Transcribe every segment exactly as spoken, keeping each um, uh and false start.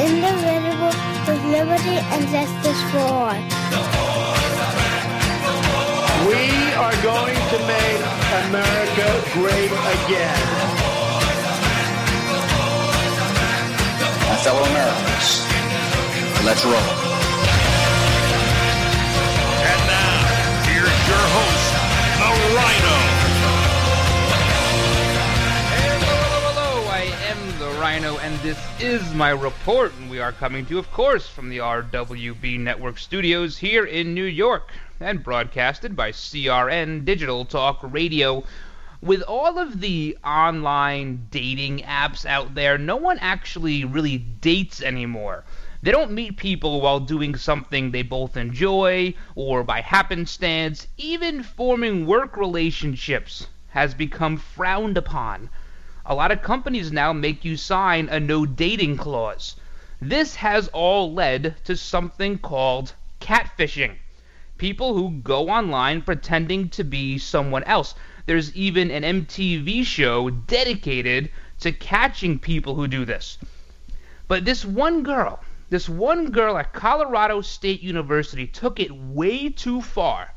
indivisible, with liberty and justice for all. We are going to make America great again. My fellow Americans, let's roll. And now, here's your host, the Rhino. Hello, hello, hello. I am the Rhino, and this is my report. We are coming to, of course, from the R W B Network studios here in New York and broadcasted by C R N Digital Talk Radio. With all of the online dating apps out there, no one actually really dates anymore. They don't meet people while doing something they both enjoy or by happenstance. Even forming work relationships has become frowned upon. A lot of companies now make you sign a no dating clause. This has all led to something called catfishing. People who go online pretending to be someone else. There's even an M T V show dedicated to catching people who do this. But this one girl, this one girl at Colorado State University took it way too far,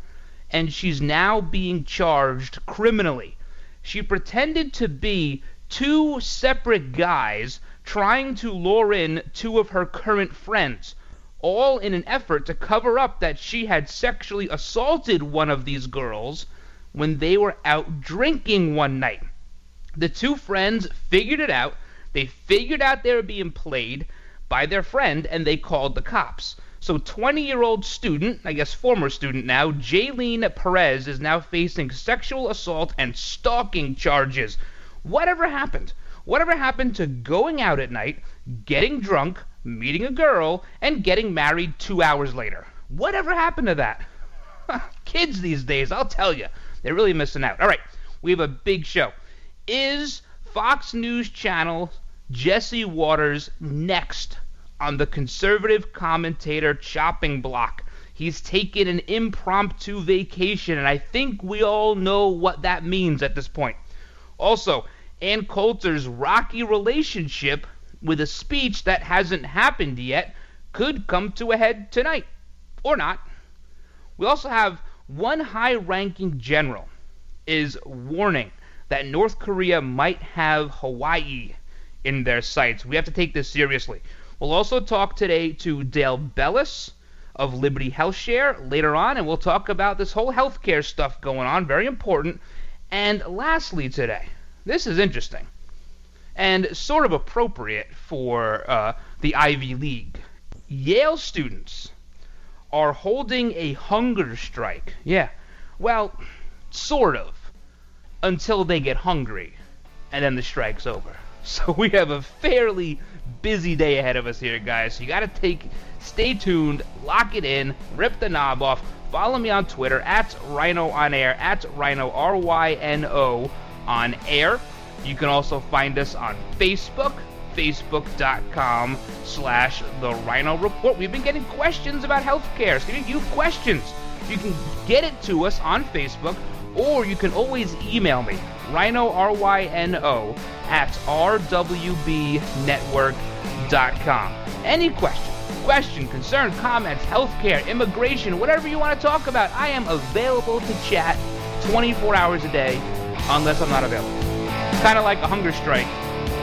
and she's now being charged criminally. She pretended to be two separate guys trying to lure in two of her current friends, all in an effort to cover up that she had sexually assaulted one of these girls when they were out drinking one night. The two friends figured it out. They figured out they were being played by their friend, and they called the cops. So twenty-year-old student, I guess former student now, Jaylene Perez is now facing sexual assault and stalking charges. Whatever happened? Whatever happened to going out at night, getting drunk, meeting a girl, and getting married two hours later? Whatever happened to that? Kids these days, I'll tell you. They're really missing out. All right, we have a big show. Is Fox News Channel Jesse Watters next on the conservative commentator chopping block? He's taken an impromptu vacation, and I think we all know what that means at this point. Also, Ann Coulter's rocky relationship with a speech that hasn't happened yet could come to a head tonight, or not. We also have one high-ranking general is warning that North Korea might have Hawaii in their sights. We have to take this seriously. We'll also talk today to Dale Bellis of Liberty HealthShare later on, and we'll talk about this whole healthcare stuff going on, very important. And lastly today, this is interesting and sort of appropriate for uh, the Ivy League. Yale students are holding a hunger strike. Yeah, well, sort of, until they get hungry, and then the strike's over. So we have a fairly busy day ahead of us here, guys. So you got to take, stay tuned, lock it in, rip the knob off. Follow me on Twitter, at Rhino On Air, at Rhino, R Y N O, On Air. You can also find us on Facebook, facebook.com slash The Rhino Report. We've been getting questions about healthcare. So if you have questions, you can get it to us on Facebook, or you can always email me, Rhino, R Y N O, at R W B network dot com. Any question, question, concern, comments, healthcare, immigration, whatever you want to talk about, I am available to chat twenty-four hours a day, unless I'm not available. It's kind of like a hunger strike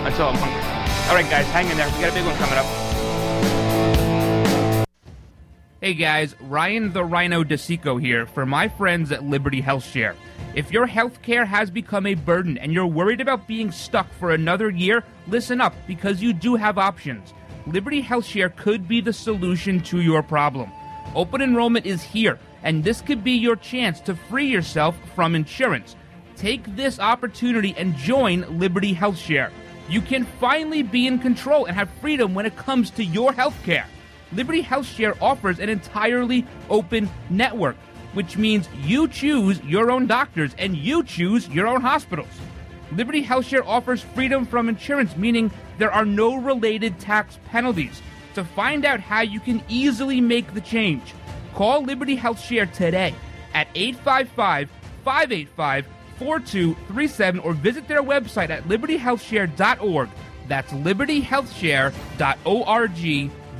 until I'm hungry. All right, guys, hang in there. We got a big one coming up. Hey, guys, Ryan the Rhino DeSico here for my friends at Liberty HealthShare. If your healthcare has become a burden and you're worried about being stuck for another year, listen up, because you do have options. Liberty HealthShare could be the solution to your problem. Open enrollment is here, and this could be your chance to free yourself from insurance. Take this opportunity and join Liberty HealthShare. You can finally be in control and have freedom when it comes to your health care. Liberty HealthShare offers an entirely open network, which means you choose your own doctors and you choose your own hospitals. Liberty HealthShare offers freedom from insurance, meaning there are no related tax penalties. To find out how you can easily make the change, call Liberty HealthShare today at eight five five, five eight five, four two three seven or visit their website at liberty health share dot org. That's liberty health share dot org.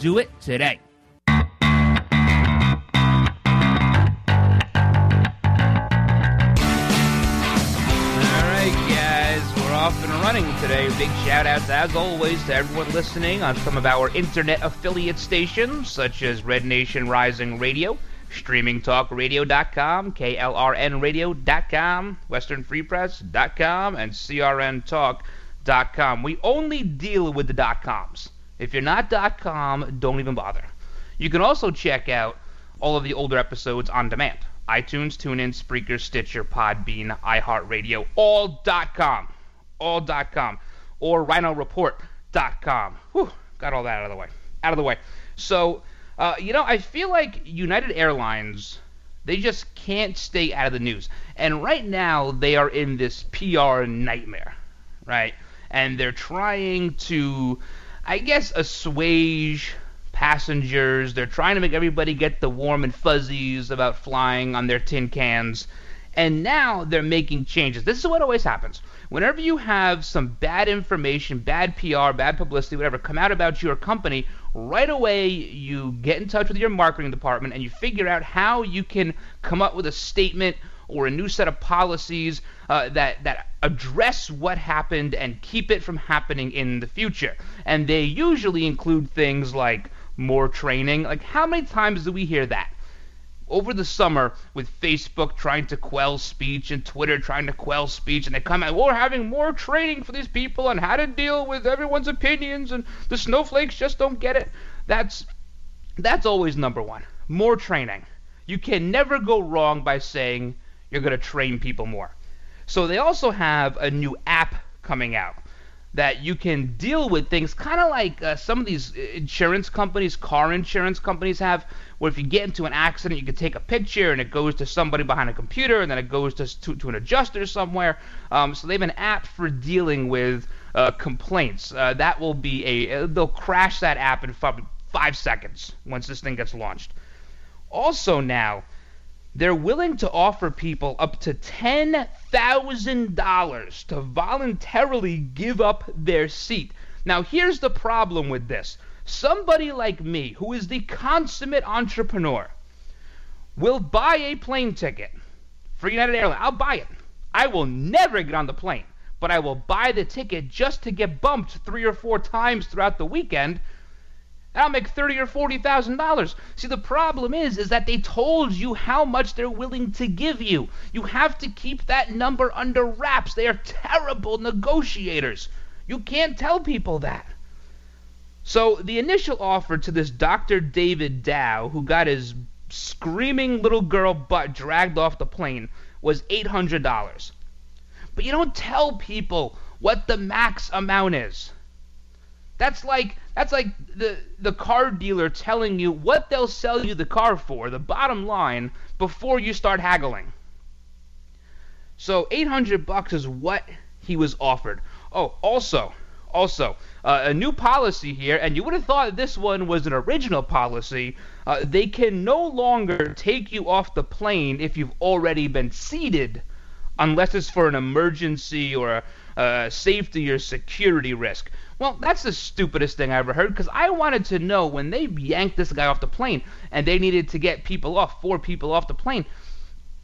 Do it today. Off and running today. Big shout outs as always to everyone listening on some of our internet affiliate stations such as Red Nation Rising Radio, streaming talk radio dot com, K L R N radio dot com, western free press dot com, and C R N talk dot com. We only deal with the .coms. If you're not .com, don't even bother. You can also check out all of the older episodes on demand. iTunes, TuneIn, Spreaker, Stitcher, Podbean, iHeartRadio, all dot com. all dot com or rhino report dot com. Whew, got all that out of the way. Out of the way. So, uh, you know, I feel like United Airlines, they just can't stay out of the news. And right now, they are in this P R nightmare, right? And they're trying to, I guess, assuage passengers. They're trying to make everybody get the warm and fuzzies about flying on their tin cans. And now they're making changes. This is what always happens. Whenever you have some bad information, bad P R, bad publicity, whatever, come out about your company, right away you get in touch with your marketing department and you figure out how you can come up with a statement or a new set of policies uh, that, that address what happened and keep it from happening in the future. And they usually include things like more training. Like, how many times do we hear that? Over the summer, with Facebook trying to quell speech and Twitter trying to quell speech, and they come out, we're having more training for these people on how to deal with everyone's opinions, and the snowflakes just don't get it. That's that's always number one. More training. You can never go wrong by saying you're going to train people more. So they also have a new app coming out that you can deal with things kind of like uh, some of these insurance companies, car insurance companies have, where if you get into an accident, you can take a picture and it goes to somebody behind a computer and then it goes to to, to an adjuster somewhere. Um, so they have an app for dealing with uh, complaints. Uh, that will be a, they'll crash that app in five, five seconds once this thing gets launched. Also now, they're willing to offer people up to ten thousand dollars to voluntarily give up their seat. Now, here's the problem with this. Somebody like me, who is the consummate entrepreneur, will buy a plane ticket for United Airlines. I'll buy it. I will never get on the plane, but I will buy the ticket just to get bumped three or four times throughout the weekend, and I'll make thirty or forty thousand dollars. See, the problem is, is that they told you how much they're willing to give you. You have to keep that number under wraps. They are terrible negotiators. You can't tell people that. So the initial offer to this Doctor David Dow, who got his screaming little girl butt dragged off the plane, was eight hundred dollars. But you don't tell people what the max amount is. That's like that's like the the car dealer telling you what they'll sell you the car for, the bottom line, before you start haggling. So eight hundred bucks is what he was offered. Oh, also, also, uh, a new policy here, and you would have thought this one was an original policy. Uh, they can no longer take you off the plane if you've already been seated, unless it's for an emergency or a uh, safety or security risk. Well, that's the stupidest thing I ever heard, because I wanted to know when they yanked this guy off the plane and they needed to get people off, four people off the plane,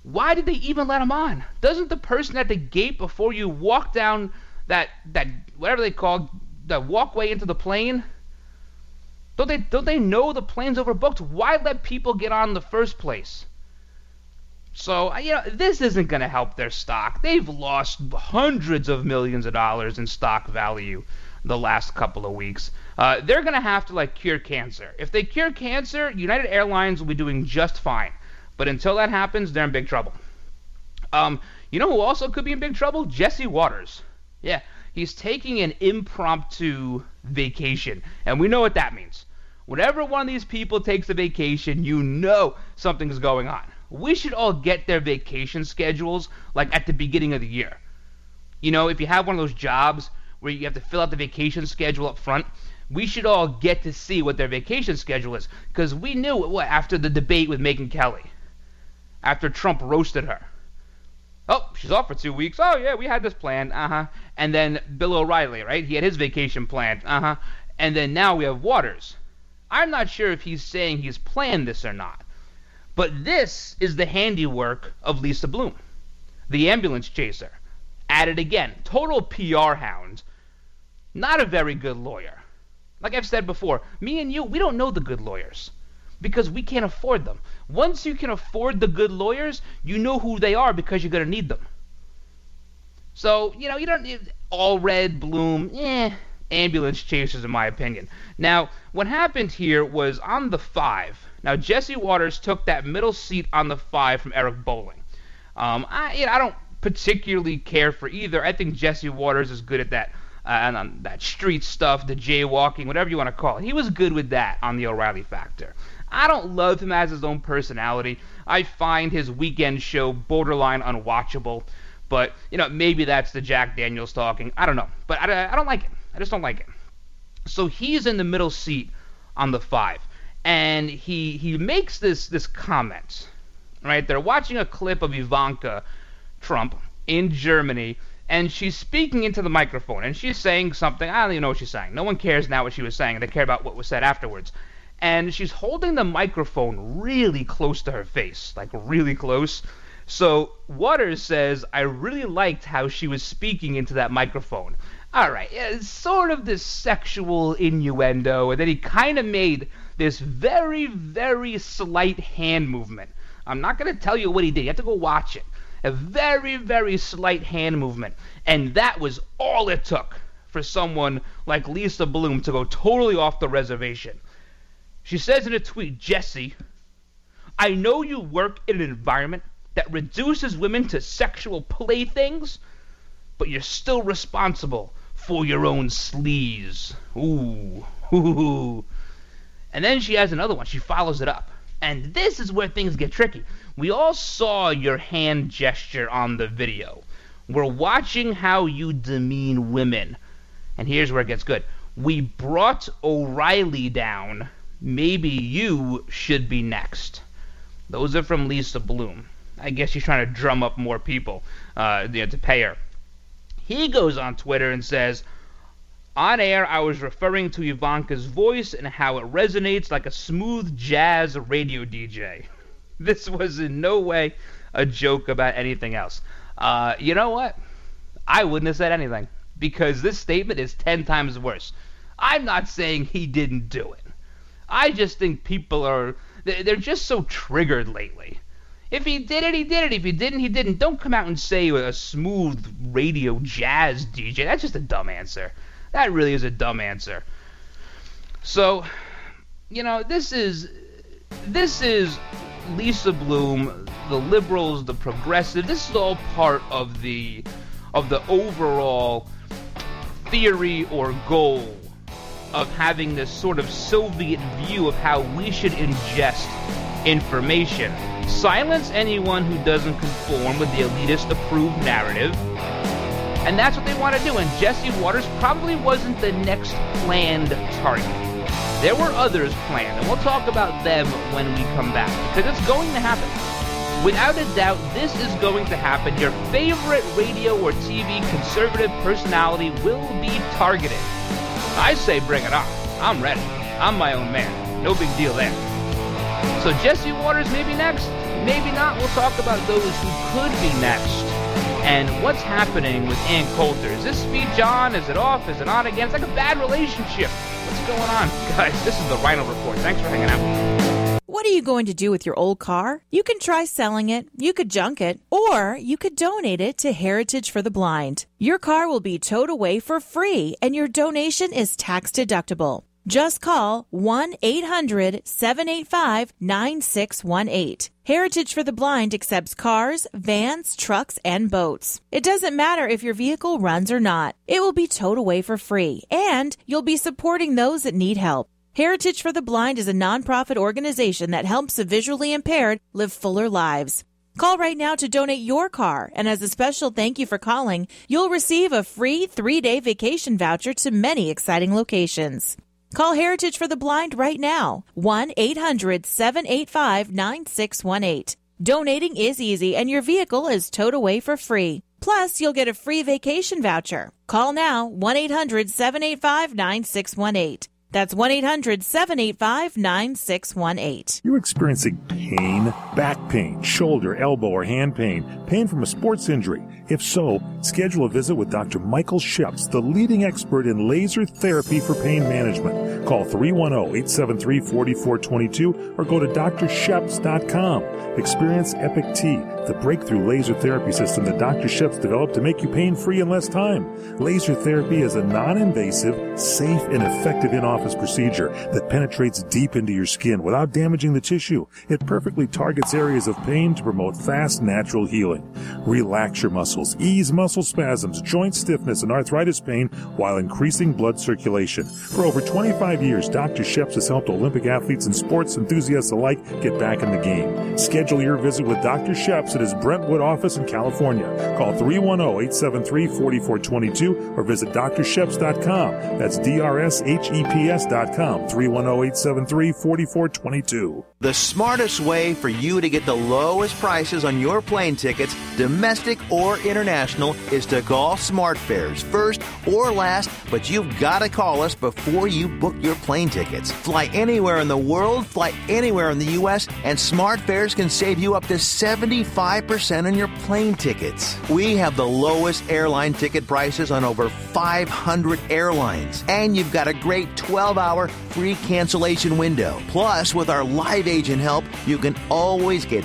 why did they even let him on? Doesn't the person at the gate before you walk down that, that whatever they call, the walkway into the plane, don't they, don't they know the plane's overbooked? Why let people get on in the first place? So, you know, this isn't going to help their stock. They've lost hundreds of millions of dollars in stock value the last couple of weeks. Uh, they're going to have to, like, cure cancer. If they cure cancer, United Airlines will be doing just fine. But until that happens, they're in big trouble. Um, you know who also could be in big trouble? Jesse Watters. Yeah, he's taking an impromptu vacation. And we know what that means. Whenever one of these people takes a vacation, you know something's going on. We should all get their vacation schedules like at the beginning of the year. You know, if you have one of those jobs where you have to fill out the vacation schedule up front, we should all get to see what their vacation schedule is. Because we knew what after the debate with Megyn Kelly, after Trump roasted her. Oh, she's off for two weeks. Oh, yeah, we had this planned. Uh-huh. And then Bill O'Reilly, right? He had his vacation planned. Uh-huh. And then now we have Waters. I'm not sure if he's saying he's planned this or not. But this is the handiwork of Lisa Bloom, the ambulance chaser. At it again. Total P R hound. Not a very good lawyer. Like I've said before, me and you, we don't know the good lawyers because we can't afford them. Once you can afford the good lawyers, you know who they are because you're going to need them. So, you know, you don't need all red, Bloom, eh, ambulance chasers in my opinion. Now, what happened here was on the five. Now, Jesse Watters took that middle seat on the five from Eric Bolling. Um, I, you know, I don't particularly care for either. I think Jesse Watters is good at that uh, and on that street stuff, the jaywalking, whatever you want to call it. He was good with that on the O'Reilly Factor. I don't love him as his own personality. I find his weekend show borderline unwatchable. But, you know, maybe that's the Jack Daniels talking. I don't know. But I, I don't like it. I just don't like it. So he's in the middle seat on the five. And he he makes this, this comment, right? They're watching a clip of Ivanka Trump in Germany, and she's speaking into the microphone, and she's saying something. I don't even know what she's saying. No one cares now what she was saying. They care about what was said afterwards. And she's holding the microphone really close to her face, like really close. So Waters says, I really liked how she was speaking into that microphone. All right, it's sort of this sexual innuendo, and then he kind of made this very, very slight hand movement. I'm not going to tell you what he did. You have to go watch it. A very, very slight hand movement. And that was all it took for someone like Lisa Bloom to go totally off the reservation. She says in a tweet, Jesse, I know you work in an environment that reduces women to sexual playthings, but you're still responsible for your own sleaze. Ooh. Ooh. And then she has another one. She follows it up. And this is where things get tricky. We all saw your hand gesture on the video. We're watching how you demean women. And here's where it gets good. We brought O'Reilly down. Maybe you should be next. Those are from Lisa Bloom. I guess she's trying to drum up more people uh, you know, to pay her. He goes on Twitter and says, on air, I was referring to Ivanka's voice and how it resonates like a smooth jazz radio D J. This was in no way a joke about anything else. Uh, you know what? I wouldn't have said anything because this statement is ten times worse. I'm not saying he didn't do it. I just think people are, they're just so triggered lately. If he did it, he did it. If he didn't, he didn't. Don't come out and say a smooth radio jazz D J. That's just a dumb answer. That really is a dumb answer. So, you know, this is this is Lisa Bloom, the liberals, the progressives. This is all part of the of the overall theory or goal of having this sort of Soviet view of how we should ingest information. Silence anyone who doesn't conform with the elitist approved narrative. And that's what they want to do. And Jesse Watters probably wasn't the next planned target. There were others planned, and we'll talk about them when we come back, because it's going to happen. Without a doubt, this is going to happen. Your favorite radio or T V conservative personality will be targeted. I say bring it on. I'm ready. I'm my own man. No big deal there. So Jesse Watters may be next, maybe not. We'll talk about those who could be next. And what's happening with Ann Coulter? Is this speech on? Is it off? Is it on again? It's like a bad relationship. What's going on? Guys, this is the Rhino Report. Thanks for hanging out. What are you going to do with your old car? You can try selling it, you could junk it, or you could donate it to Heritage for the Blind. Your car will be towed away for free, and your donation is tax deductible. Just call one eight hundred seven eight five nine six one eight. Heritage for the Blind accepts cars, vans, trucks, and boats. It doesn't matter if your vehicle runs or not. It will be towed away for free, and you'll be supporting those that need help. Heritage for the Blind is a nonprofit organization that helps the visually impaired live fuller lives. Call right now to donate your car, and as a special thank you for calling, you'll receive a free three-day vacation voucher to many exciting locations. Call Heritage for the Blind right now, one eight hundred seven eight five nine six one eight. Donating is easy, and your vehicle is towed away for free. Plus, you'll get a free vacation voucher. Call now, one eight hundred seven eight five nine six one eight. That's one eight hundred seven eight five nine six one eight. You're experiencing pain, back pain, shoulder, elbow, or hand pain, pain from a sports injury. If so, schedule a visit with Doctor Michael Sheps, the leading expert in laser therapy for pain management. Call three one zero eight seven three four four two two or go to d r sheps dot com. Experience Epic T, the breakthrough laser therapy system that Doctor Sheps developed to make you pain-free in less time. Laser therapy is a non-invasive, safe, and effective in-office procedure that penetrates deep into your skin without damaging the tissue. It perfectly targets areas of pain to promote fast, natural healing. Relax your muscles, ease muscle spasms, joint stiffness, and arthritis pain while increasing blood circulation. For over twenty-five years, Doctor Sheps has helped Olympic athletes and sports enthusiasts alike get back in the game. Schedule your visit with Doctor Sheps at his Brentwood office in California. Call three one zero eight seven three four four two two or visit d r sheps dot com. That's D R S H E P S. three one zero eight seven three four four two two. The smartest way for you to get the lowest prices on your plane tickets, domestic or international, is to call SmartFares first or last, but you've got to call us before you book your plane tickets. Fly anywhere in the world, fly anywhere in the U S, and SmartFares can save you up to seventy-five percent on your plane tickets. We have the lowest airline ticket prices on over five hundred airlines, and you've got a great twelve-hour free cancellation window. Plus, with our live agent help, you can always get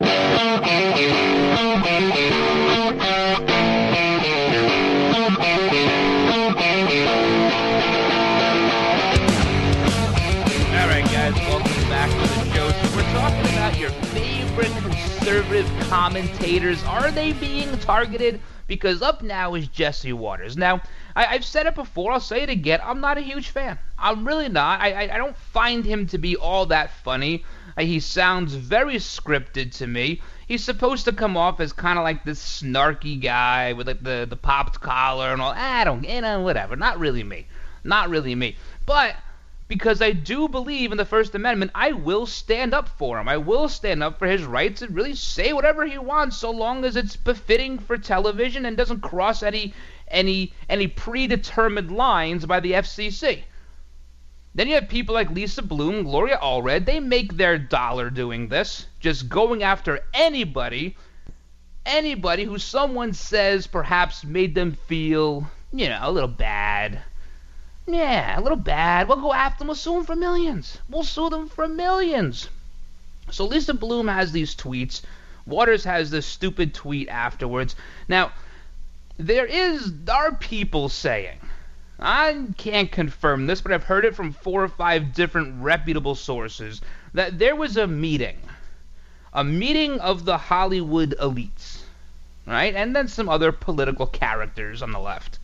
All right, guys, welcome back to the show. So we're talking about your favorite conservative commentators. Are they being targeted? Because up now is Jesse Watters. Now, I, I've said it before, I'll say it again, I'm not a huge fan. I'm really not. I, I, I don't find him to be all that funny. Uh, he sounds very scripted to me. He's supposed to come off as kind of like this snarky guy with like the, the popped collar and all. I don't, you know, whatever. Not really me. Not really me. But because I do believe in the First Amendment, I will stand up for him. I will stand up for his rights and really say whatever he wants, so long as it's befitting for television and doesn't cross any any any predetermined lines by the F C C. Then you have people like Lisa Bloom, Gloria Allred. They make their dollar doing this, just going after anybody, anybody who someone says perhaps made them feel, you know, a little bad. Yeah, a little bad. We'll go after them. We'll sue them for millions. We'll sue them for millions. So Lisa Bloom has these tweets. Waters has this stupid tweet afterwards. Now, there is, are people saying, I can't confirm this, but I've heard it from four or five different reputable sources, that there was a meeting. A meeting of the Hollywood elites. Right? And then some other political characters on the left.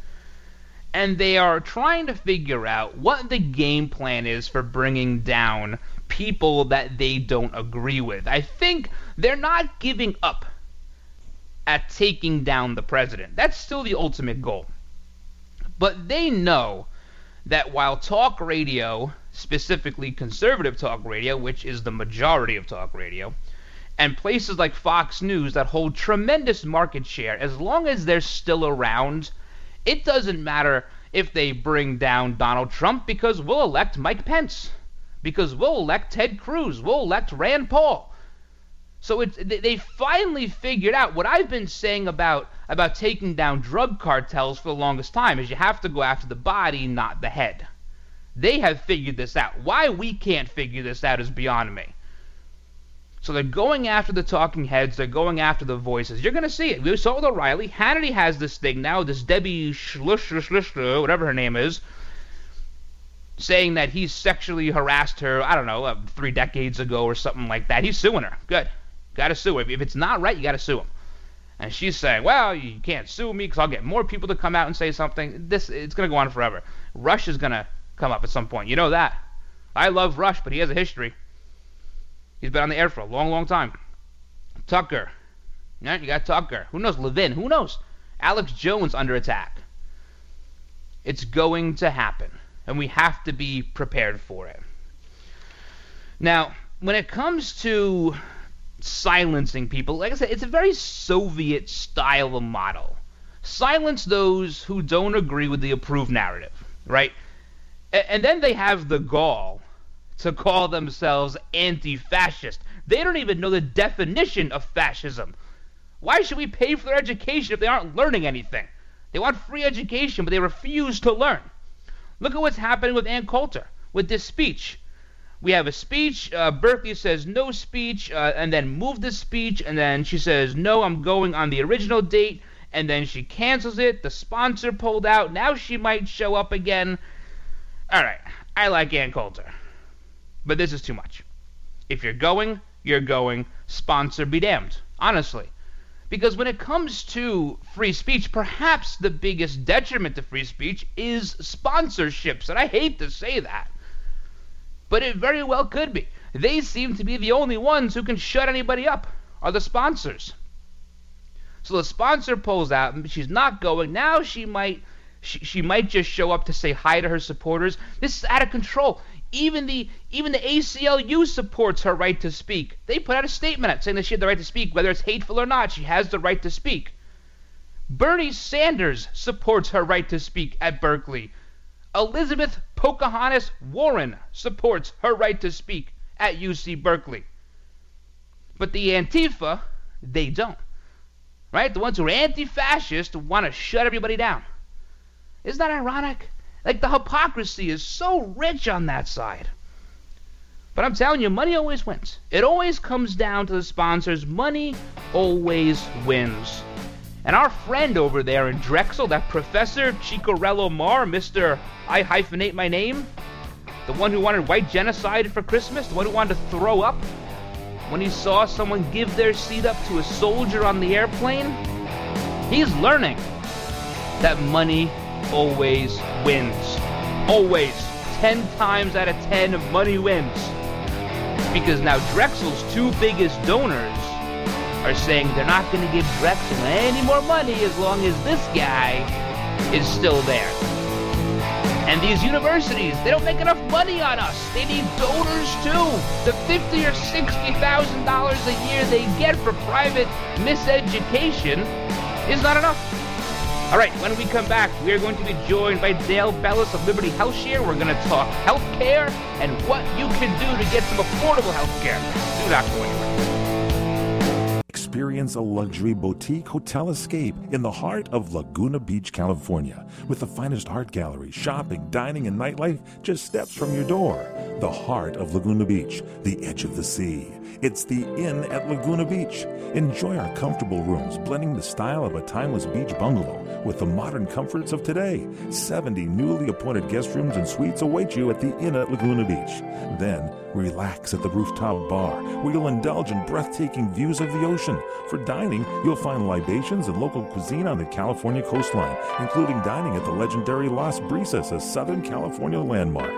And they are trying to figure out what the game plan is for bringing down people that they don't agree with. I think they're not giving up at taking down the president. That's still the ultimate goal. But they know that while talk radio, specifically conservative talk radio, which is the majority of talk radio, and places like Fox News that hold tremendous market share, as long as they're still around, it doesn't matter if they bring down Donald Trump, because we'll elect Mike Pence, because we'll elect Ted Cruz, we'll elect Rand Paul. So it's, they finally figured out what I've been saying about, about taking down drug cartels for the longest time, is you have to go after the body, not the head. They have figured this out. Why we can't figure this out is beyond me. So they're going after the talking heads. They're going after the voices. You're going to see it. We saw with O'Reilly. Hannity has this thing now, this Debbie Schlussler, whatever her name is, saying that he sexually harassed her, I don't know, uh, three decades ago or something like that. He's suing her. Good. Got to sue her. If it's not right, you got to sue him. And she's saying, well, you can't sue me because I'll get more people to come out and say something. This, it's going to go on forever. Rush is going to come up at some point. You know that. I love Rush, but he has a history. He's been on the air for a long, long time. Tucker. Yeah, you got Tucker. Who knows? Levin. Who knows? Alex Jones under attack. It's going to happen. And we have to be prepared for it. Now, when it comes to silencing people, like I said, it's a very Soviet style of model. Silence those who don't agree with the approved narrative, right? And then they have the gall to call themselves anti-fascist. They don't even know the definition of fascism. Why should we pay for their education if they aren't learning anything? They want free education, but they refuse to learn. Look at what's happening with Ann Coulter, with this speech. We have a speech, uh, Berkeley says no speech, uh, and then move this speech, and then she says, no, I'm going on the original date, and then she cancels it, the sponsor pulled out, now she might show up again. All right, I like Ann Coulter. But this is too much. If you're going, you're going. Sponsor be damned, honestly. Because when it comes to free speech, perhaps the biggest detriment to free speech is sponsorships. And I hate to say that, but it very well could be. They seem to be the only ones who can shut anybody up, are the sponsors. So the sponsor pulls out, and she's not going. Now she might, she, she might just show up to say hi to her supporters. This is out of control. Even the even the A C L U supports her right to speak. They put out a statement saying that she had the right to speak, whether it's hateful or not. She has the right to speak. Bernie Sanders supports her right to speak at Berkeley. Elizabeth Pocahontas Warren supports her right to speak at U C Berkeley. But the Antifa, they don't. Right? The ones who are anti-fascist want to shut everybody down. Isn't that ironic? Like, the hypocrisy is so rich on that side. But I'm telling you, money always wins. It always comes down to the sponsors. Money always wins. And our friend over there in Drexel, that Professor Chicorello Marr, Mister I hyphenate my name, the one who wanted white genocide for Christmas, the one who wanted to throw up when he saw someone give their seat up to a soldier on the airplane, he's learning that money always wins. Always. Ten times out of ten, money wins. Because now Drexel's two biggest donors are saying they're not going to give Drexel any more money as long as this guy is still there. And these universities, they don't make enough money on us. They need donors too. The fifty or sixty thousand dollars a year they get for private miseducation is not enough. All right, when we come back, we are going to be joined by Dale Bellis of Liberty HealthShare. We're going to talk healthcare and what you can do to get some affordable healthcare. Do not go anywhere. Experience a luxury boutique hotel escape in the heart of Laguna Beach, California, with the finest art gallery, shopping, dining, and nightlife just steps from your door. The heart of Laguna Beach, the edge of the sea. It's the Inn at Laguna Beach. Enjoy our comfortable rooms, blending the style of a timeless beach bungalow with the modern comforts of today. seventy newly appointed guest rooms and suites await you at the Inn at Laguna Beach. Then, relax at the rooftop bar, where you'll indulge in breathtaking views of the ocean. For dining, you'll find libations and local cuisine on the California coastline, including dining at the legendary Las Brisas, a Southern California landmark.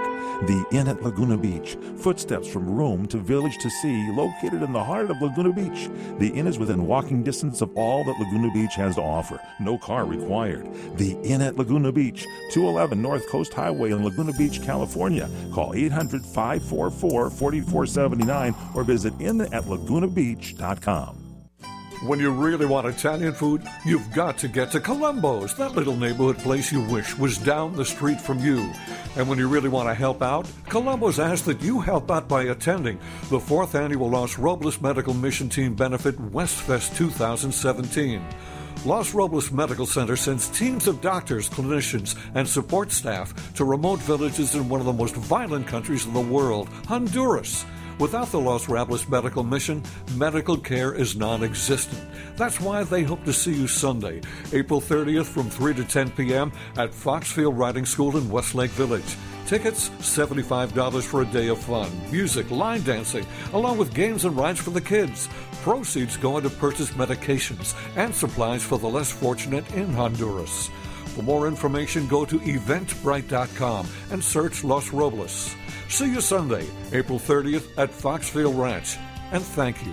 The Inn at Laguna Beach. Footsteps from room to village to sea, located in the heart of Laguna Beach. The Inn is within walking distance of all that Laguna Beach has to offer. No car required. The Inn at Laguna Beach, two eleven North Coast Highway in Laguna Beach, California. Call eight hundred, five four four, four four seven nine or visit inn at laguna beach dot com. When you really want Italian food, you've got to get to Columbo's, that little neighborhood place you wish was down the street from you. And when you really want to help out, Columbo's asks that you help out by attending the fourth annual Los Robles Medical Mission Team Benefit Westfest two thousand seventeen. Los Robles Medical Center sends teams of doctors, clinicians, and support staff to remote villages in one of the most violent countries in the world, Honduras. Without the Los Robles Medical Mission, medical care is non-existent. That's why they hope to see you Sunday, April thirtieth from three to ten p.m. at Foxfield Riding School in Westlake Village. Tickets, seventy-five dollars for a day of fun, music, line dancing, along with games and rides for the kids. Proceeds going to purchase medications and supplies for the less fortunate in Honduras. For more information, go to eventbrite dot com and search Los Robles. See you Sunday, April thirtieth at Foxfield Ranch, and thank you.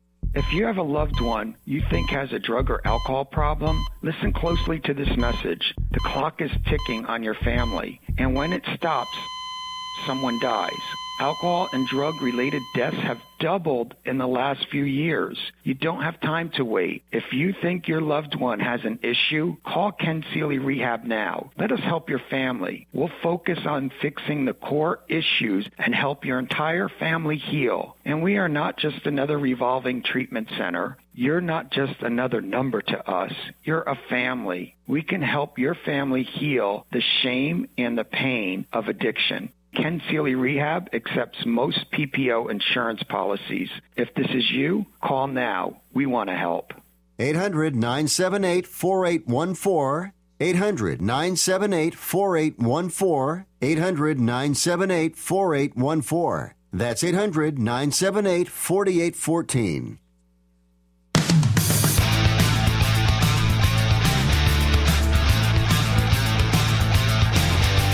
If you have a loved one you think has a drug or alcohol problem, listen closely to this message. The clock is ticking on your family, and when it stops, someone dies. Alcohol and drug-related deaths have doubled in the last few years. You don't have time to wait. If you think your loved one has an issue, call Ken Seeley Rehab now. Let us help your family. We'll focus on fixing the core issues and help your entire family heal. And we are not just another revolving treatment center. You're not just another number to us. You're a family. We can help your family heal the shame and the pain of addiction. Ken Seeley Rehab accepts most P P O insurance policies. If this is you, call now. We want to help. eight hundred, nine seven eight, four eight one four. eight hundred, nine seven eight, four eight one four. eight hundred, nine seven eight, four eight one four. That's eight hundred, nine seven eight, four eight one four.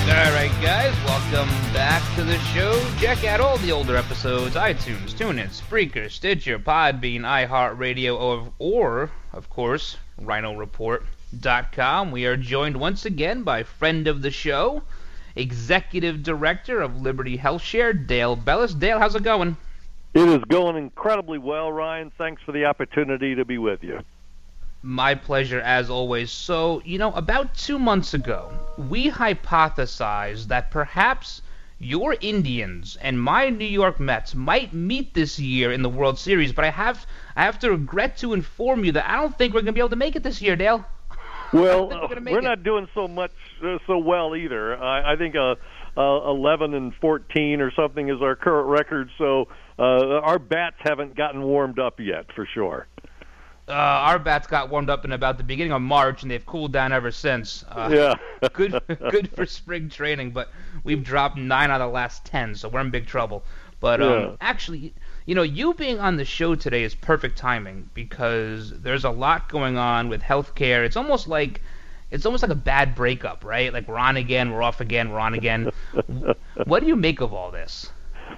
All right, guys, welcome back to the show. Check out all the older episodes, iTunes, TuneIn, Spreaker, Stitcher, Podbean, iHeartRadio, or, or, of course, rhino report dot com. We are joined once again by friend of the show, Executive Director of Liberty HealthShare, Dale Bellis. Dale, how's it going? It is going incredibly well, Ryan. Thanks for the opportunity to be with you. My pleasure, as always. So, you know, about two months ago, we hypothesized that perhaps your Indians and my New York Mets might meet this year in the World Series, but I have I have to regret to inform you that I don't think we're going to be able to make it this year, Dale. Well, we're, we're not doing so much uh, so well either. I, I think uh, uh, eleven and fourteen or something is our current record, so uh, our bats haven't gotten warmed up yet, for sure. Uh, our bats got warmed up in about the beginning of March, and they've cooled down ever since. Uh, yeah. good good for spring training, but we've dropped nine out of the last ten, so we're in big trouble. But um, yeah. actually, you know, you being on the show today is perfect timing because there's a lot going on with healthcare. It's almost like it's almost like a bad breakup, right? Like we're on again, we're off again, we're on again. What do you make of all this?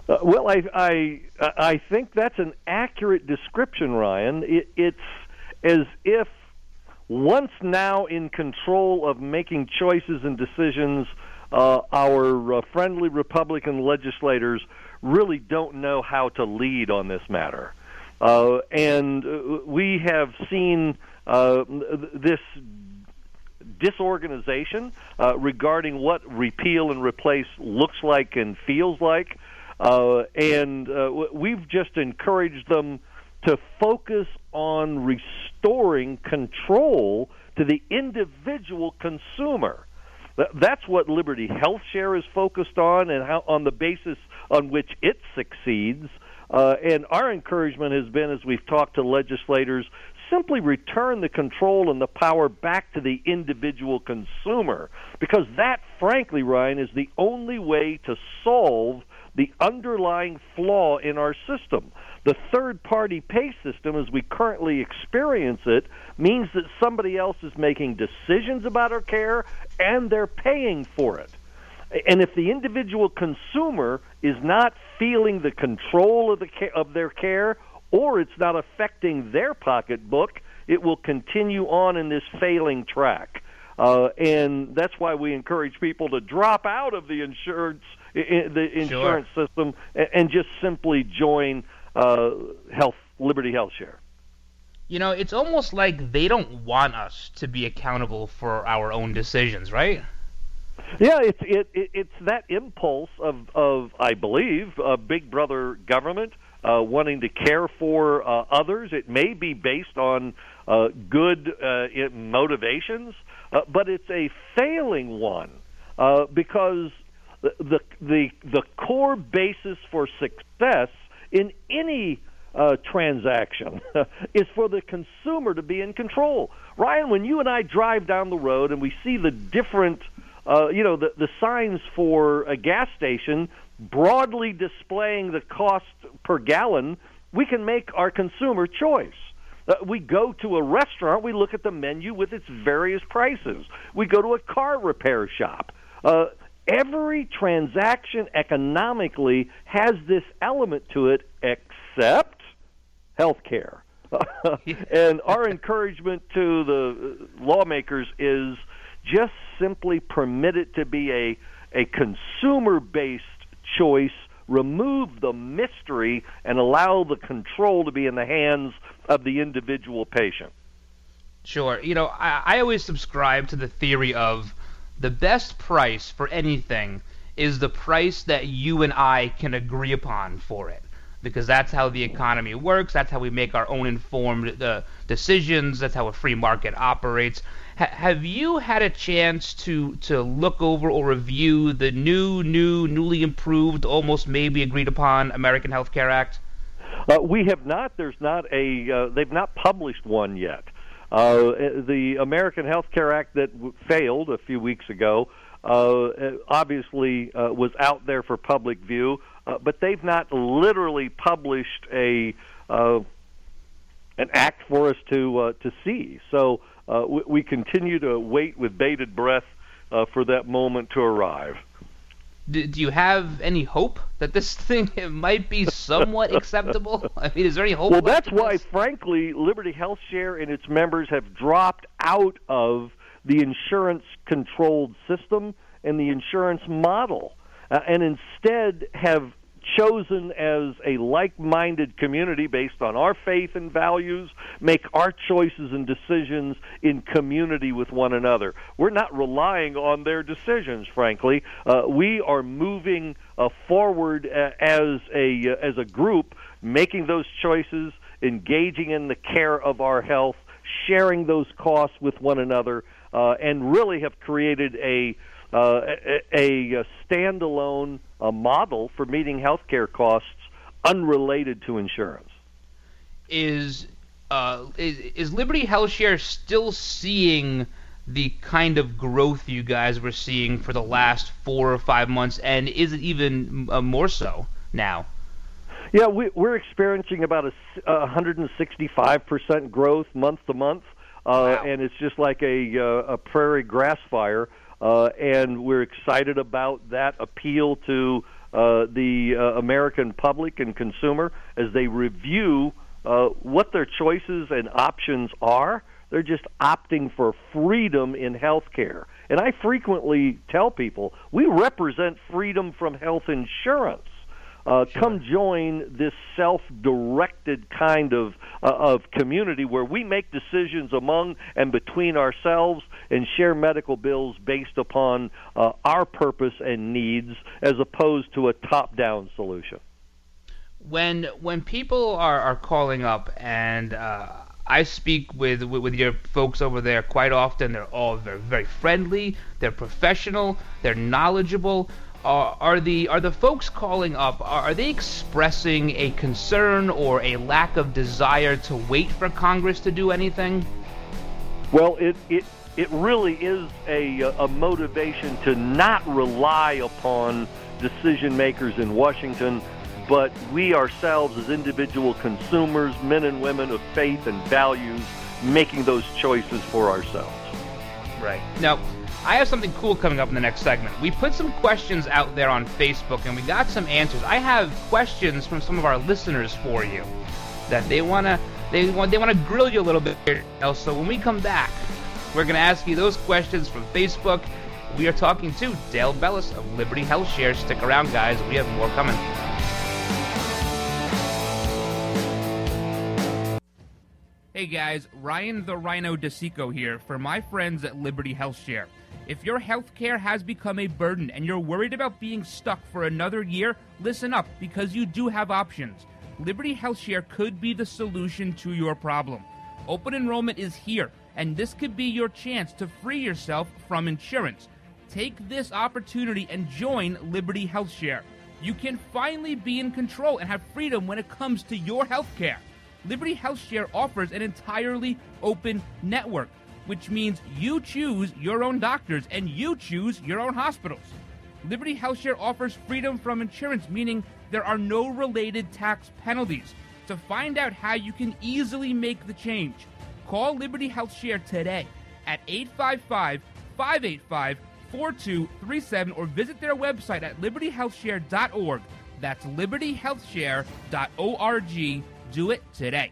Uh, well, I, I I think that's an accurate description, Ryan. It, it's as if once now in control of making choices and decisions, uh, our uh, friendly Republican legislators really don't know how to lead on this matter. Uh, and uh, we have seen uh, this disorganization uh, regarding what repeal and replace looks like and feels like. Uh, and uh, we've just encouraged them to focus on restoring control to the individual consumer. That's what Liberty HealthShare is focused on and how, on the basis on which it succeeds. Uh, and our encouragement has been, as we've talked to legislators, simply return the control and the power back to the individual consumer, because that, frankly, Ryan, is the only way to solve the underlying flaw in our system. The third-party pay system, as we currently experience it, means that somebody else is making decisions about our care, and they're paying for it. And if the individual consumer is not feeling the control of the of their care, or it's not affecting their pocketbook, it will continue on in this failing track. Uh, and that's why we encourage people to drop out of the insurance in, the insurance sure. system and, and just simply join uh, Health Liberty HealthShare. You know, it's almost like they don't want us to be accountable for our own decisions, right? Yeah, it's it, it, it's that impulse of, of I believe, a big brother government uh, wanting to care for uh, others. It may be based on uh, good uh, motivations, uh, but it's a failing one uh, because the, the the the core basis for success in any uh, transaction is for the consumer to be in control. Ryan, when you and I drive down the road and we see the different Uh, you know, the, the signs for a gas station broadly displaying the cost per gallon, we can make our consumer choice. Uh, we go to a restaurant, we look at the menu with its various prices. We go to a car repair shop. Uh, every transaction economically has this element to it except healthcare. And our encouragement to the lawmakers is just simply permit it to be a, a consumer-based choice, remove the mystery, and allow the control to be in the hands of the individual patient. Sure. You know, I, I always subscribe to the theory of the best price for anything is the price that you and I can agree upon for it, because that's how the economy works, that's how we make our own informed uh, decisions, that's how a free market operates. Have you had a chance to, to look over or review the new, new, newly improved, almost maybe agreed upon American Health Care Act? Uh, we have not. There's not a. Uh, they've not published one yet. Uh, the American Health Care Act that w- failed a few weeks ago uh, obviously uh, was out there for public view, uh, but they've not literally published a uh, an act for us to uh, to see. So. Uh, we, we continue to wait with bated breath uh, for that moment to arrive. Do, do you have any hope that this thing might be somewhat acceptable? I mean, is there any hope? Well, that's why, this? frankly, Liberty HealthShare and its members have dropped out of the insurance-controlled system and the insurance model, uh, and instead have chosen as a like-minded community based on our faith and values, make our choices and decisions in community with one another. We're not relying on their decisions, frankly. Uh, we are moving uh, forward uh, as a uh, as a group, making those choices, engaging in the care of our health, sharing those costs with one another, uh, and really have created a Uh, a, a standalone uh, model for meeting healthcare costs unrelated to insurance. Is uh, is, is Liberty HealthShare still seeing the kind of growth you guys were seeing for the last four or five months, and is it even uh, more so now? Yeah, we, we're experiencing about a uh, one hundred sixty-five percent growth month to month, uh, wow. and it's just like a, uh, a prairie grass fire. Uh, and we're excited about that appeal to uh, the uh, American public and consumer as they review uh, what their choices and options are. They're just opting for freedom in healthcare. And I frequently tell people, we represent freedom from health insurance. Uh, sure. Come join this self-directed kind of uh, of community where we make decisions among and between ourselves and share medical bills based upon uh, our purpose and needs as opposed to a top-down solution. When when people are, are calling up, and uh, I speak with, with your folks over there quite often, they're all very, very friendly, they're professional, they're knowledgeable. Uh, are the are the folks calling up, are they expressing a concern or a lack of desire to wait for Congress to do anything? Well, it it, it really is a, a motivation to not rely upon decision makers in Washington, but we ourselves as individual consumers, men and women of faith and values, making those choices for ourselves. Right. Now, I have something cool coming up in the next segment. We put some questions out there on Facebook, and we got some answers. I have questions from some of our listeners for you that they want to they want, they want to grill you a little bit here. So when we come back, we're going to ask you those questions from Facebook. We are talking to Dale Bellis of Liberty HealthShare. Stick around, guys. We have more coming. Hey guys, Ryan the Rhino DeSico here for my friends at Liberty HealthShare. If your healthcare has become a burden and you're worried about being stuck for another year, listen up, because you do have options. Liberty HealthShare could be the solution to your problem. Open enrollment is here, and this could be your chance to free yourself from insurance. Take this opportunity and join Liberty HealthShare. You can finally be in control and have freedom when it comes to your healthcare. Liberty HealthShare offers an entirely open network, which means you choose your own doctors and you choose your own hospitals. Liberty HealthShare offers freedom from insurance, meaning there are no related tax penalties. To find out how you can easily make the change, call Liberty HealthShare today at eight five five, five eight five, four two three seven or visit their website at liberty health share dot org. That's liberty health share dot org. Do it today.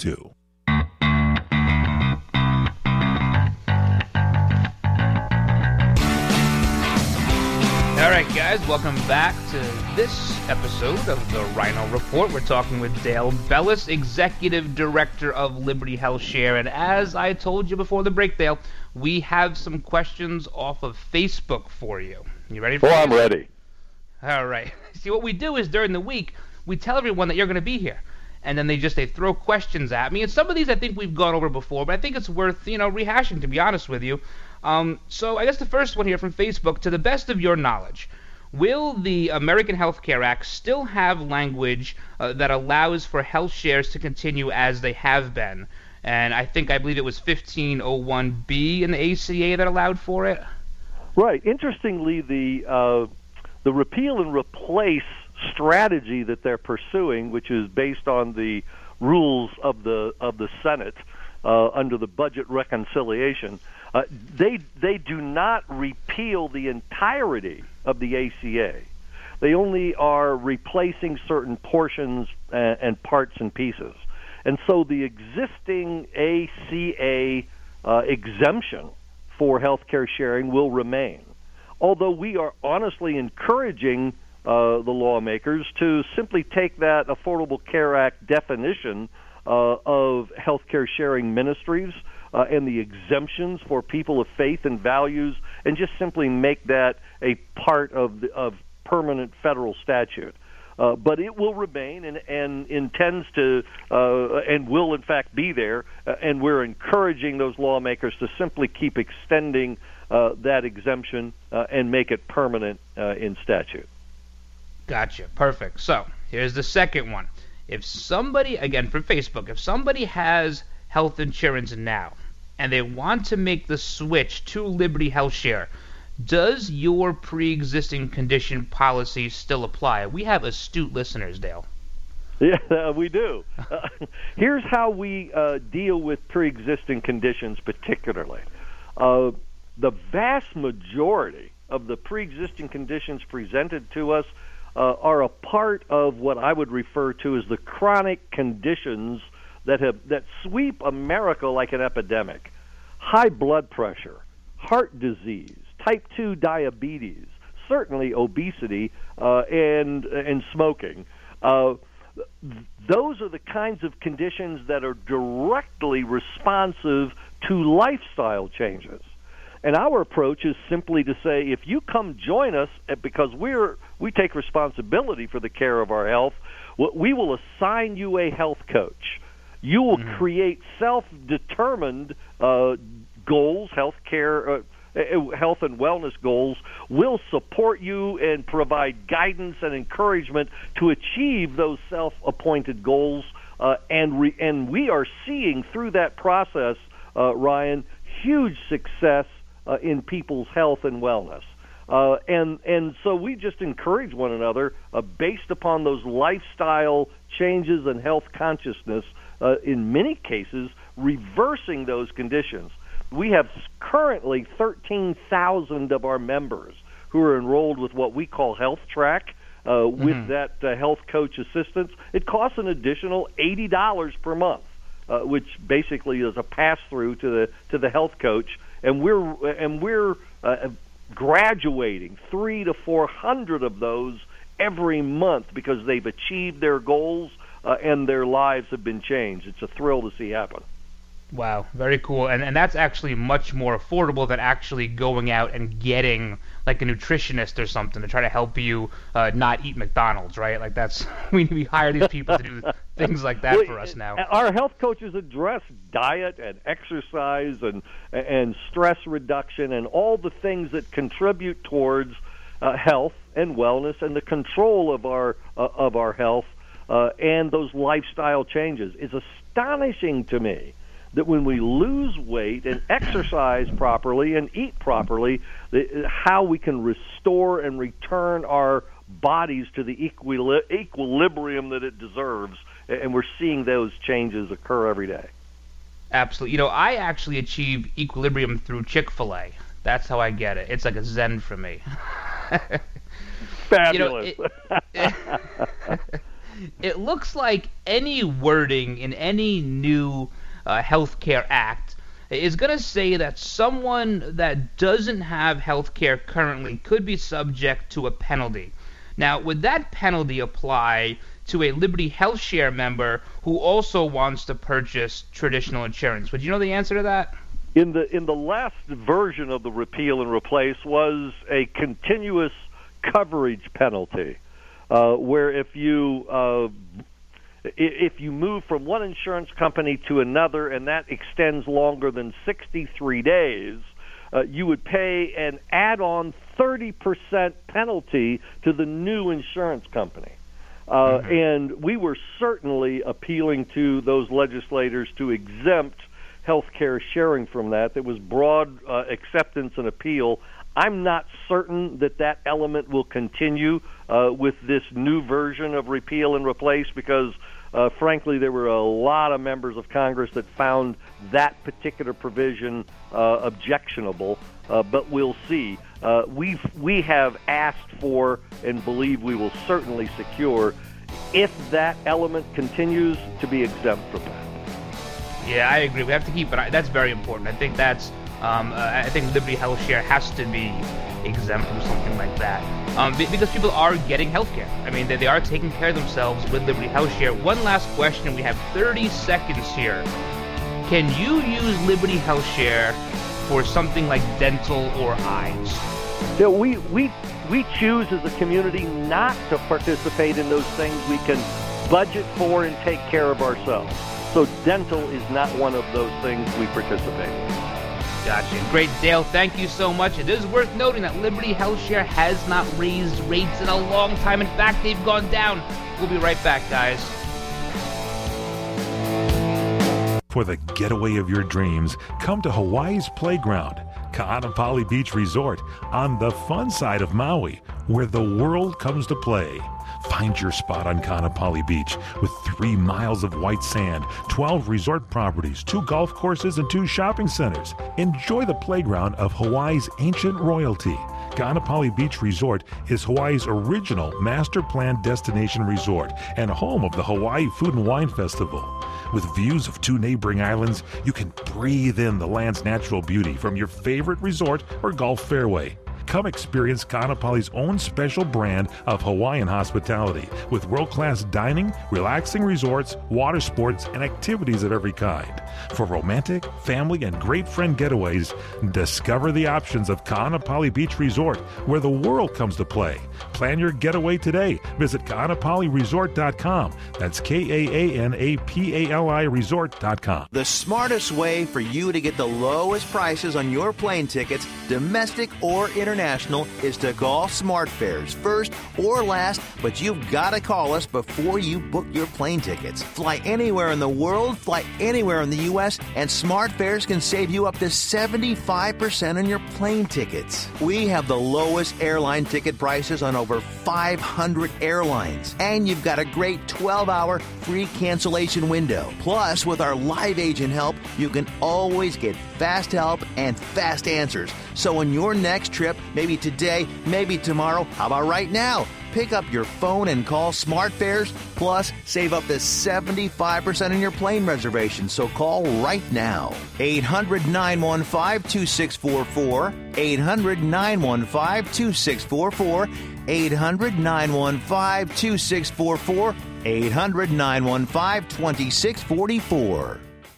two. All right, guys, welcome back to this episode of the Rhino Report. We're talking with Dale Bellis, Executive Director of Liberty HealthShare. And as I told you before the break, Dale, we have some questions off of Facebook for you. You ready for that? Oh, I'm ready. All right. See, what we do is during the week, we tell everyone that you're going to be here. And then they just they throw questions at me. And some of these I think we've gone over before, but I think it's worth, you know, rehashing, to be honest with you. Um, so I guess the first one here from Facebook, to the best of your knowledge, will the American Health Care Act still have language uh, that allows for health shares to continue as they have been? And I think I believe it was fifteen oh one B in the A C A that allowed for it. Right. Interestingly, the uh, the repeal and replace strategy that they're pursuing, which is based on the rules of the of the Senate uh, under the budget reconciliation, uh, they they do not repeal the entirety of the A C A. They only are replacing certain portions and, and parts and pieces. And so the existing A C A uh, exemption for healthcare sharing will remain, although we are honestly encouraging Uh, the lawmakers to simply take that Affordable Care Act definition uh, of healthcare sharing ministries uh, and the exemptions for people of faith and values, and just simply make that a part of the, of permanent federal statute. Uh, but it will remain and, and intends to uh, and will in fact be there. Uh, and we're encouraging those lawmakers to simply keep extending uh, that exemption uh, and make it permanent uh, in statute. Gotcha. Perfect. So here's the second one. If somebody, again from Facebook, if somebody has health insurance now and they want to make the switch to Liberty HealthShare, does your pre-existing condition policy still apply? We have astute listeners, Dale. Yeah, we do. uh, here's how we uh, deal with pre-existing conditions particularly. Uh, the vast majority of the pre-existing conditions presented to us uh, are a part of what I would refer to as the chronic conditions that have that sweep America like an epidemic. High blood pressure, heart disease, type two diabetes, certainly obesity, uh, and and smoking. Uh, those are the kinds of conditions that are directly responsive to lifestyle changes. And our approach is simply to say, if you come join us, because we're we take responsibility for the care of our health, we will assign you a health coach. You will mm-hmm. create self-determined uh, goals, health care, uh, health and wellness goals. We'll support you and provide guidance and encouragement to achieve those self-appointed goals. Uh, and, re- and we are seeing through that process, uh, Ryan, huge success uh, in people's health and wellness. Uh, and, and so we just encourage one another uh, based upon those lifestyle changes and health consciousness. Uh, in many cases, reversing those conditions. We have currently thirteen thousand of our members who are enrolled with what we call Health Track, uh, mm-hmm. with that uh, health coach assistance. It costs an additional eighty dollars per month, uh, which basically is a pass-through to the to the health coach. And we're and we're uh, graduating three to four hundred of those every month because they've achieved their goals. Uh, and their lives have been changed. It's a thrill to see happen. Wow, very cool. And and that's actually much more affordable than actually going out and getting like a nutritionist or something to try to help you uh, not eat McDonald's, right? Like that's we we hire these people to do things like that well, for us now. Our health coaches address diet and exercise and and stress reduction and all the things that contribute towards uh, health and wellness and the control of our uh, of our health. Uh, and those lifestyle changes. It's astonishing to me that when we lose weight and exercise properly and eat properly, the, how we can restore and return our bodies to the equil- equilibrium that it deserves, and we're seeing those changes occur every day. Absolutely. You know, I actually achieve equilibrium through Chick-fil-A. That's how I get it. It's like a zen for me. Fabulous. You know, it, it, It looks like any wording in any new uh, healthcare act is going to say that someone that doesn't have healthcare currently could be subject to a penalty. Now, would that penalty apply to a Liberty HealthShare member who also wants to purchase traditional insurance? Would you know the answer to that? In the in the last version of the repeal and replace was a continuous coverage penalty. Uh, where if you uh, if you move from one insurance company to another and that extends longer than sixty-three days, uh, you would pay an add-on thirty percent penalty to the new insurance company. Uh, mm-hmm. And we were certainly appealing to those legislators to exempt health care sharing from that. There was broad uh, acceptance and appeal. I'm not certain that that element will continue uh, with this new version of repeal and replace because, uh, frankly, there were a lot of members of Congress that found that particular provision uh, objectionable, uh, but we'll see. Uh, we've, we have asked for and believe we will certainly secure if that element continues to be exempt from that. Yeah, I agree. We have to keep it. That's very important. I think that's Um, uh, I think Liberty HealthShare has to be exempt from something like that um, b- because people are getting health care. I mean, they, they are taking care of themselves with Liberty HealthShare. One last question. We have thirty seconds here. Can you use Liberty HealthShare for something like dental or eyes? Yeah, we, we, we choose as a community not to participate in those things we can budget for and take care of ourselves. So dental is not one of those things we participate in. Gotcha. Great, Dale. Thank you so much. It is worth noting that Liberty HealthShare has not raised rates in a long time. In fact, they've gone down. We'll be right back, guys. For the getaway of your dreams, come to Hawaii's playground, Ka'anapali Beach Resort, on the fun side of Maui, where the world comes to play. Find your spot on Ka'anapali Beach with three miles of white sand, twelve resort properties, two golf courses, and two shopping centers. Enjoy the playground of Hawaii's ancient royalty. Ka'anapali Beach Resort is Hawaii's original master-planned destination resort and home of the Hawaii Food and Wine Festival. With views of two neighboring islands, you can breathe in the land's natural beauty from your favorite resort or golf fairway. Come experience Ka'anapali's own special brand of Hawaiian hospitality with world-class dining, relaxing resorts, water sports, and activities of every kind. For romantic, family, and great friend getaways, discover the options of Ka'anapali Beach Resort, where the world comes to play. Plan your getaway today. Visit Ka'anapali Resort dot com. That's K A A N A P A L I Resort dot com. The smartest way for you to get the lowest prices on your plane tickets, domestic or international, International is to call SmartFares first or last, but you've got to call us before you book your plane tickets. Fly anywhere in the world, fly anywhere in the U S, and SmartFares can save you up to seventy-five percent on your plane tickets. We have the lowest airline ticket prices on over five hundred airlines, and you've got a great twelve-hour free cancellation window. Plus, with our live agent help, you can always get fast help and fast answers. So on your next trip, maybe today, maybe tomorrow, how about right now? Pick up your phone and call SmartFares. Plus, save up to seventy-five percent on your plane reservation. So call right now. eight hundred nine one five two six four four. eight hundred nine one five two six four four. eight hundred nine one five two six four four. eight hundred nine one five two six four four.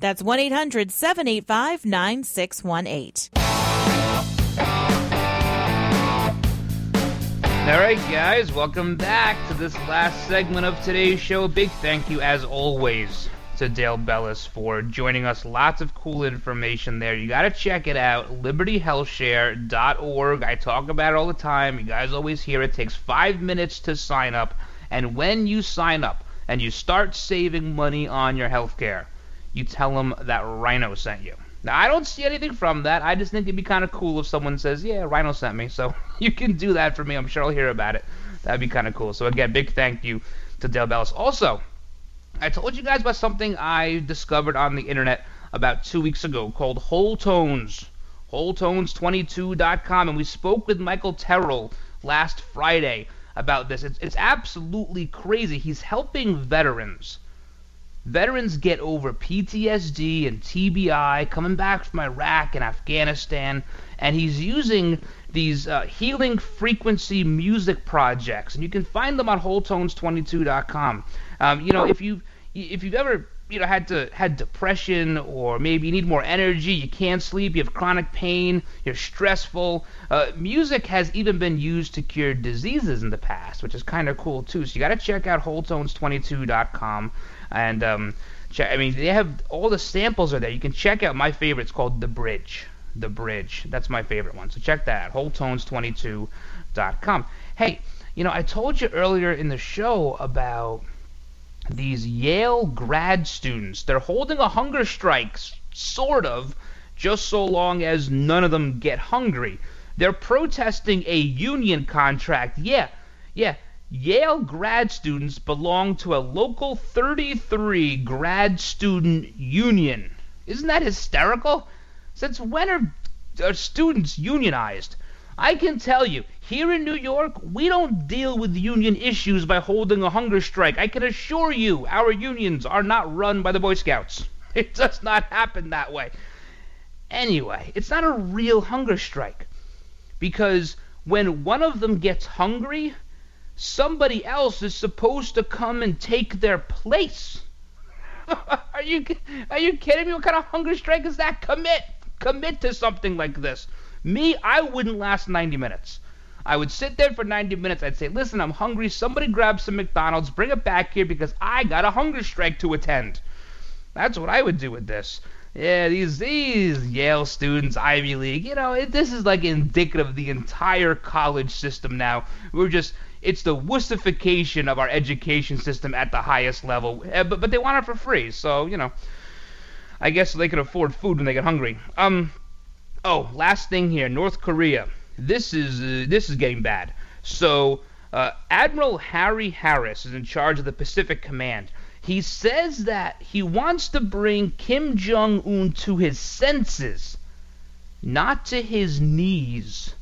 That's one eight hundred seven eight five nine six one eight. All right, guys, welcome back to this last segment of today's show. A big thank you, as always, to Dale Bellis for joining us. Lots of cool information there. You got to check it out, liberty health share dot org. I talk about it all the time. You guys always hear it. It takes five minutes to sign up. And when you sign up and you start saving money on your health care, you tell them that Rhino sent you. Now, I don't see anything from that. I just think it'd be kind of cool if someone says, yeah, Rhino sent me. So you can do that for me. I'm sure I'll hear about it. That'd be kind of cool. So, again, big thank you to Dale Bellis. Also, I told you guys about something I discovered on the internet about two weeks ago called Whole Tones. whole tones twenty-two dot com. And we spoke with Michael Terrell last Friday about this. It's, it's absolutely crazy. He's helping veterans. Veterans get over P T S D and T B I, coming back from Iraq and Afghanistan, and he's using these uh, healing frequency music projects, and you can find them on whole tones twenty-two dot com. Um, you know, if you if you've ever you know had to had depression, or maybe you need more energy, you can't sleep, you have chronic pain, you're stressful. Uh, music has even been used to cure diseases in the past, which is kind of cool too. So you got to check out whole tones twenty-two dot com. And, um, check, I mean, they have all the samples are there. You can check out my favorite. It's called The Bridge. The Bridge. That's my favorite one. So check that out, whole tones twenty-two dot com. Hey, you know, I told you earlier in the show about these Yale grad students. They're holding a hunger strike, sort of, just so long as none of them get hungry. They're protesting a union contract. Yeah, yeah. Yale grad students belong to a local thirty-three grad student union. Isn't that hysterical? Since when are, are students unionized? I can tell you, here in New York, we don't deal with union issues by holding a hunger strike. I can assure you, our unions are not run by the Boy Scouts. It does not happen that way. Anyway, it's not a real hunger strike, because when one of them gets hungry, somebody else is supposed to come and take their place. Are you are you kidding me? What kind of hunger strike is that? Commit. Commit to something like this. Me, I wouldn't last ninety minutes. I would sit there for ninety minutes. I'd say, listen, I'm hungry. Somebody grab some McDonald's. Bring it back here because I got a hunger strike to attend. That's what I would do with this. Yeah, these these Yale students, Ivy League, you know, it, this is like indicative of the entire college system now. We're just, it's the wussification of our education system at the highest level. But, but they want it for free, so, you know, I guess they can afford food when they get hungry. Um, oh, last thing here, North Korea. This is uh, this is getting bad. So uh, Admiral Harry Harris is in charge of the Pacific Command. He says that he wants to bring Kim Jong-un to his senses, not to his knees.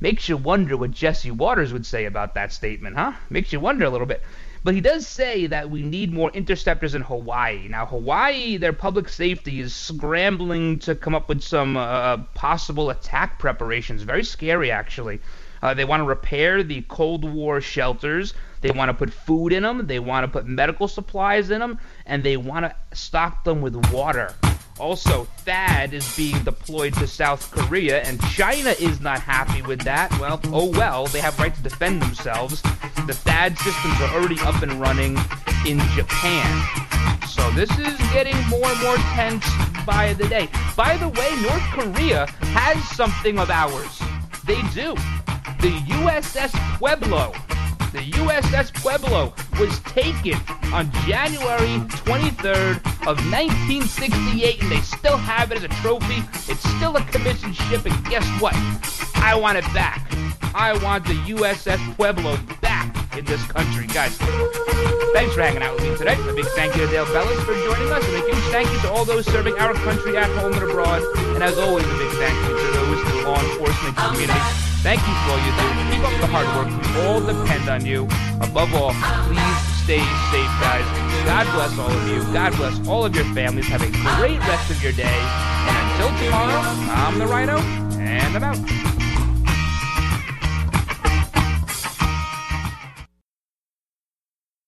Makes you wonder what Jesse Watters would say about that statement, huh? Makes you wonder a little bit. But he does say that we need more interceptors in Hawaii. Now, Hawaii, their public safety is scrambling to come up with some uh, possible attack preparations. Very scary, actually. Uh, they want to repair the Cold War shelters. They want to put food in them. They want to put medical supplies in them. And they want to stock them with water. Also, THAAD is being deployed to South Korea, and China is not happy with that. Well, oh well, they have right to defend themselves. The THAAD systems are already up and running in Japan. So this is getting more and more tense by the day. By the way, North Korea has something of ours. They do. The U S S Pueblo. The U S S Pueblo was taken on January twenty-third of nineteen sixty-eight, and they still have it as a trophy. It's still a commissioned ship, and guess what? I want it back. I want the U S S Pueblo back in this country. Guys, thanks for hanging out with me today. A big thank you to Dale Bellis for joining us, and a huge thank you to all those serving our country at home and abroad, and as always, a big thank you to those in the law enforcement community. Thank you for all you do. Keep up the hard work. We all depend on you. Above all, please stay safe, guys. God bless all of you. God bless all of your families. Have a great rest of your day. And until tomorrow, I'm the Rhino, and I'm out.